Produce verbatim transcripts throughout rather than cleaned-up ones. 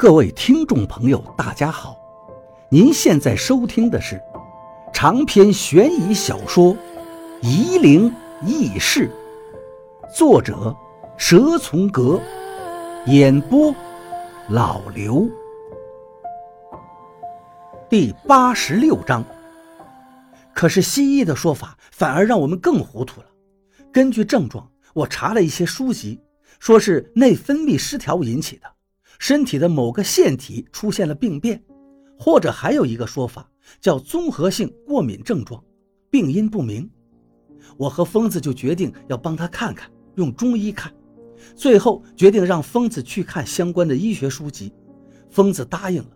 各位听众朋友大家好，您现在收听的是长篇悬疑小说《夷陵轶事》，作者蛇从阁，演播老刘。第八十六章。可是西医的说法反而让我们更糊涂了。根据症状，我查了一些书籍，说是内分泌失调引起的，身体的某个腺体出现了病变，或者还有一个说法叫综合性过敏症状，病因不明。我和疯子就决定要帮他看看，用中医看，最后决定让疯子去看相关的医学书籍。疯子答应了，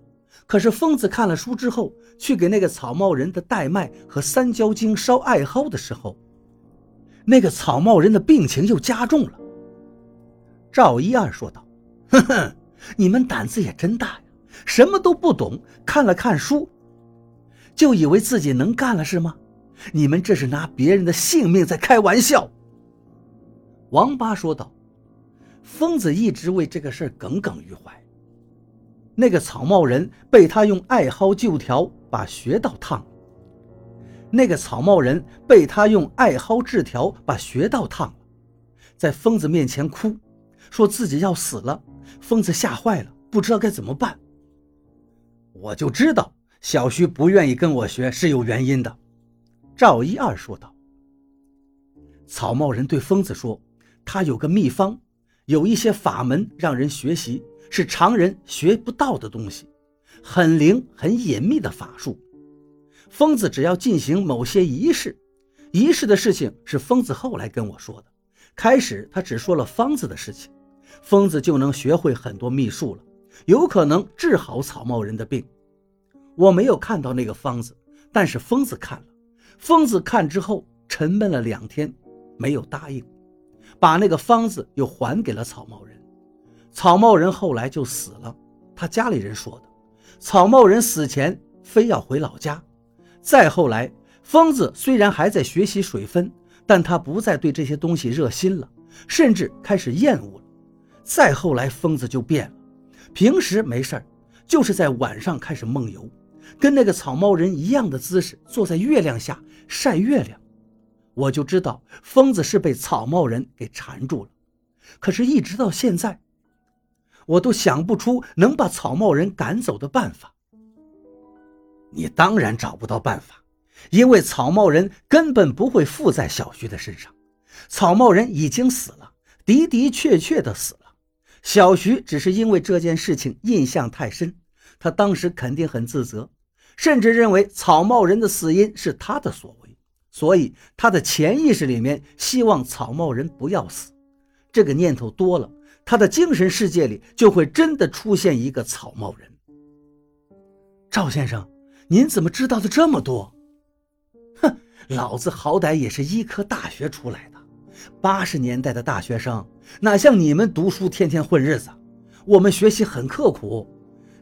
可是疯子看了书之后，去给那个草帽人的带脉和三焦经烧艾蒿的时候，那个草帽人的病情又加重了。赵一二说道：哼哼，你们胆子也真大呀，什么都不懂，看了看书就以为自己能干了是吗？你们这是拿别人的性命在开玩笑。王八说道。疯子一直为这个事耿耿于怀，那个草帽人被他用艾蒿旧条把穴道烫了，那个草帽人被他用艾蒿治条把穴道烫了，在疯子面前哭，说自己要死了。疯子吓坏了，不知道该怎么办。我就知道小徐不愿意跟我学是有原因的，赵一二说道。草帽人对疯子说，他有个秘方，有一些法门让人学习是常人学不到的东西，很灵很隐秘的法术。疯子只要进行某些仪式，仪式的事情是疯子后来跟我说的，开始他只说了方子的事情，疯子就能学会很多秘术了，有可能治好草帽人的病。我没有看到那个方子，但是疯子看了。疯子看之后沉闷了两天，没有答应，把那个方子又还给了草帽人。草帽人后来就死了，他家里人说的。草帽人死前非要回老家。再后来，疯子虽然还在学习水分，但他不再对这些东西热心了，甚至开始厌恶了。再后来疯子就变了，平时没事儿，就是在晚上开始梦游，跟那个草帽人一样的姿势坐在月亮下晒月亮。我就知道疯子是被草帽人给缠住了，可是一直到现在我都想不出能把草帽人赶走的办法。你当然找不到办法，因为草帽人根本不会附在小徐的身上，草帽人已经死了，的的确确的死了。小徐只是因为这件事情印象太深，他当时肯定很自责，甚至认为草帽人的死因是他的所为，所以他的潜意识里面希望草帽人不要死。这个念头多了，他的精神世界里就会真的出现一个草帽人。赵先生，您怎么知道的这么多？哼，老子好歹也是医科大学出来的，八十年代的大学生哪像你们读书天天混日子，我们学习很刻苦。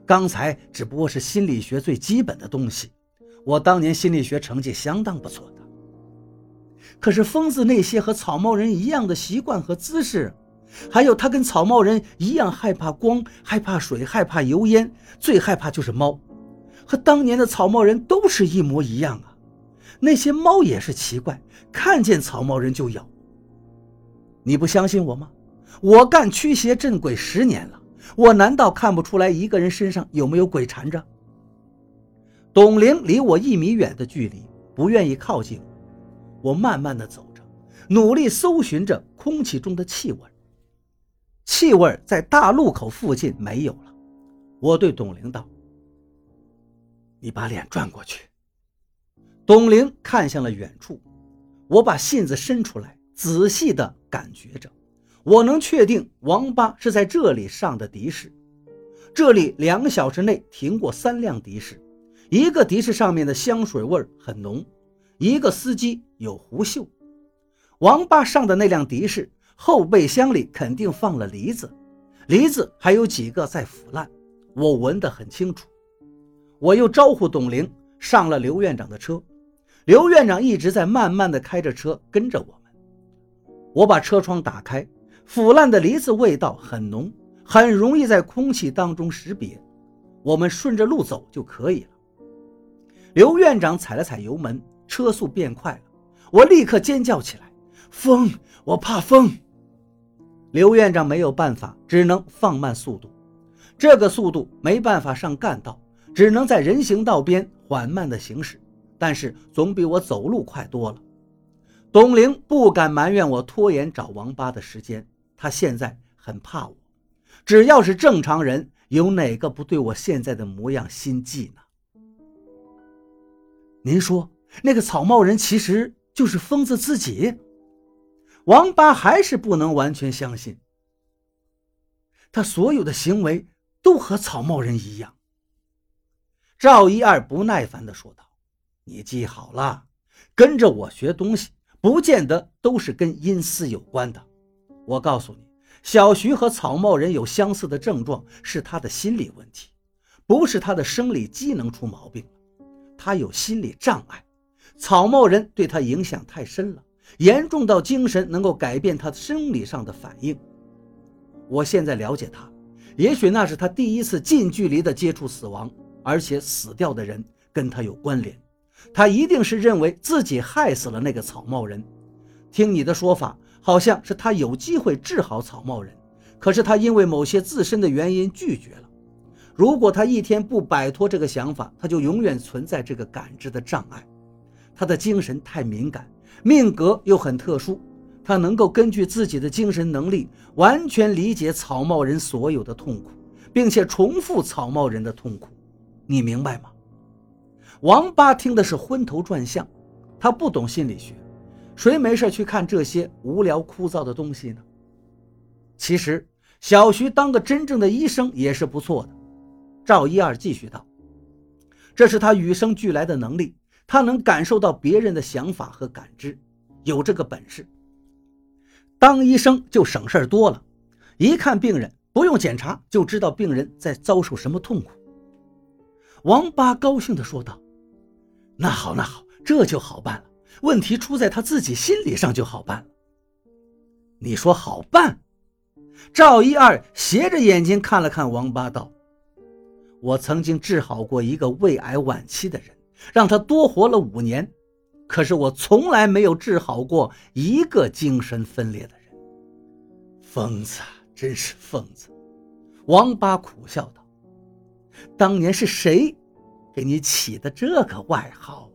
刚才只不过是心理学最基本的东西，我当年心理学成绩相当不错的。可是疯子那些和草帽人一样的习惯和姿势，还有他跟草帽人一样害怕光，害怕水，害怕油烟，最害怕就是猫，和当年的草帽人都是一模一样啊。那些猫也是奇怪，看见草帽人就咬。你不相信我吗？我干驱邪镇鬼十年了，我难道看不出来一个人身上有没有鬼缠着？董玲离我一米远的距离，不愿意靠近我。我慢慢的走着，努力搜寻着空气中的气味。气味在大路口附近没有了。我对董玲道：“你把脸转过去。”董玲看向了远处，我把信子伸出来，仔细地感觉着。我能确定王八是在这里上的的士，这里两个小时内停过三辆的士，一个的士上面的香水味很浓，一个司机有狐臭。王八上的那辆的士后备箱里肯定放了梨子，梨子还有几个在腐烂，我闻得很清楚。我又招呼董玲上了刘院长的车，刘院长一直在慢慢地开着车跟着我们。我把车窗打开，腐烂的梨子味道很浓，很容易在空气当中识别，我们顺着路走就可以了。刘院长踩了踩油门，车速变快了，我立刻尖叫起来，风，我怕风。刘院长没有办法，只能放慢速度，这个速度没办法上干道，只能在人行道边缓慢的行驶，但是总比我走路快多了。董玲不敢埋怨我拖延找王八的时间，她现在很怕我。只要是正常人，有哪个不对我现在的模样心悸呢？您说那个草帽人其实就是疯子自己？王八还是不能完全相信，他所有的行为都和草帽人一样。赵一二不耐烦地说道，你记好了，跟着我学东西不见得都是跟阴司有关的。我告诉你，小徐和草帽人有相似的症状，是他的心理问题，不是他的生理机能出毛病了。他有心理障碍，草帽人对他影响太深了，严重到精神能够改变他生理上的反应。我现在了解他，也许那是他第一次近距离的接触死亡，而且死掉的人跟他有关联，他一定是认为自己害死了那个草帽人。听你的说法，好像是他有机会治好草帽人，可是他因为某些自身的原因拒绝了。如果他一天不摆脱这个想法，他就永远存在这个感知的障碍。他的精神太敏感，命格又很特殊，他能够根据自己的精神能力完全理解草帽人所有的痛苦，并且重复草帽人的痛苦，你明白吗？王八听的是昏头转向，他不懂心理学，谁没事去看这些无聊枯燥的东西呢？其实小徐当个真正的医生也是不错的。赵一二继续道，这是他与生俱来的能力，他能感受到别人的想法和感知，有这个本事。当医生就省事多了，一看病人不用检查就知道病人在遭受什么痛苦。王八高兴地说道，那好那好，这就好办了，问题出在他自己心理上就好办了。你说好办？赵一二斜着眼睛看了看王八道，我曾经治好过一个胃癌晚期的人，让他多活了五年，可是我从来没有治好过一个精神分裂的人。疯子，真是疯子！王八苦笑道，当年是谁给你起的这个外号？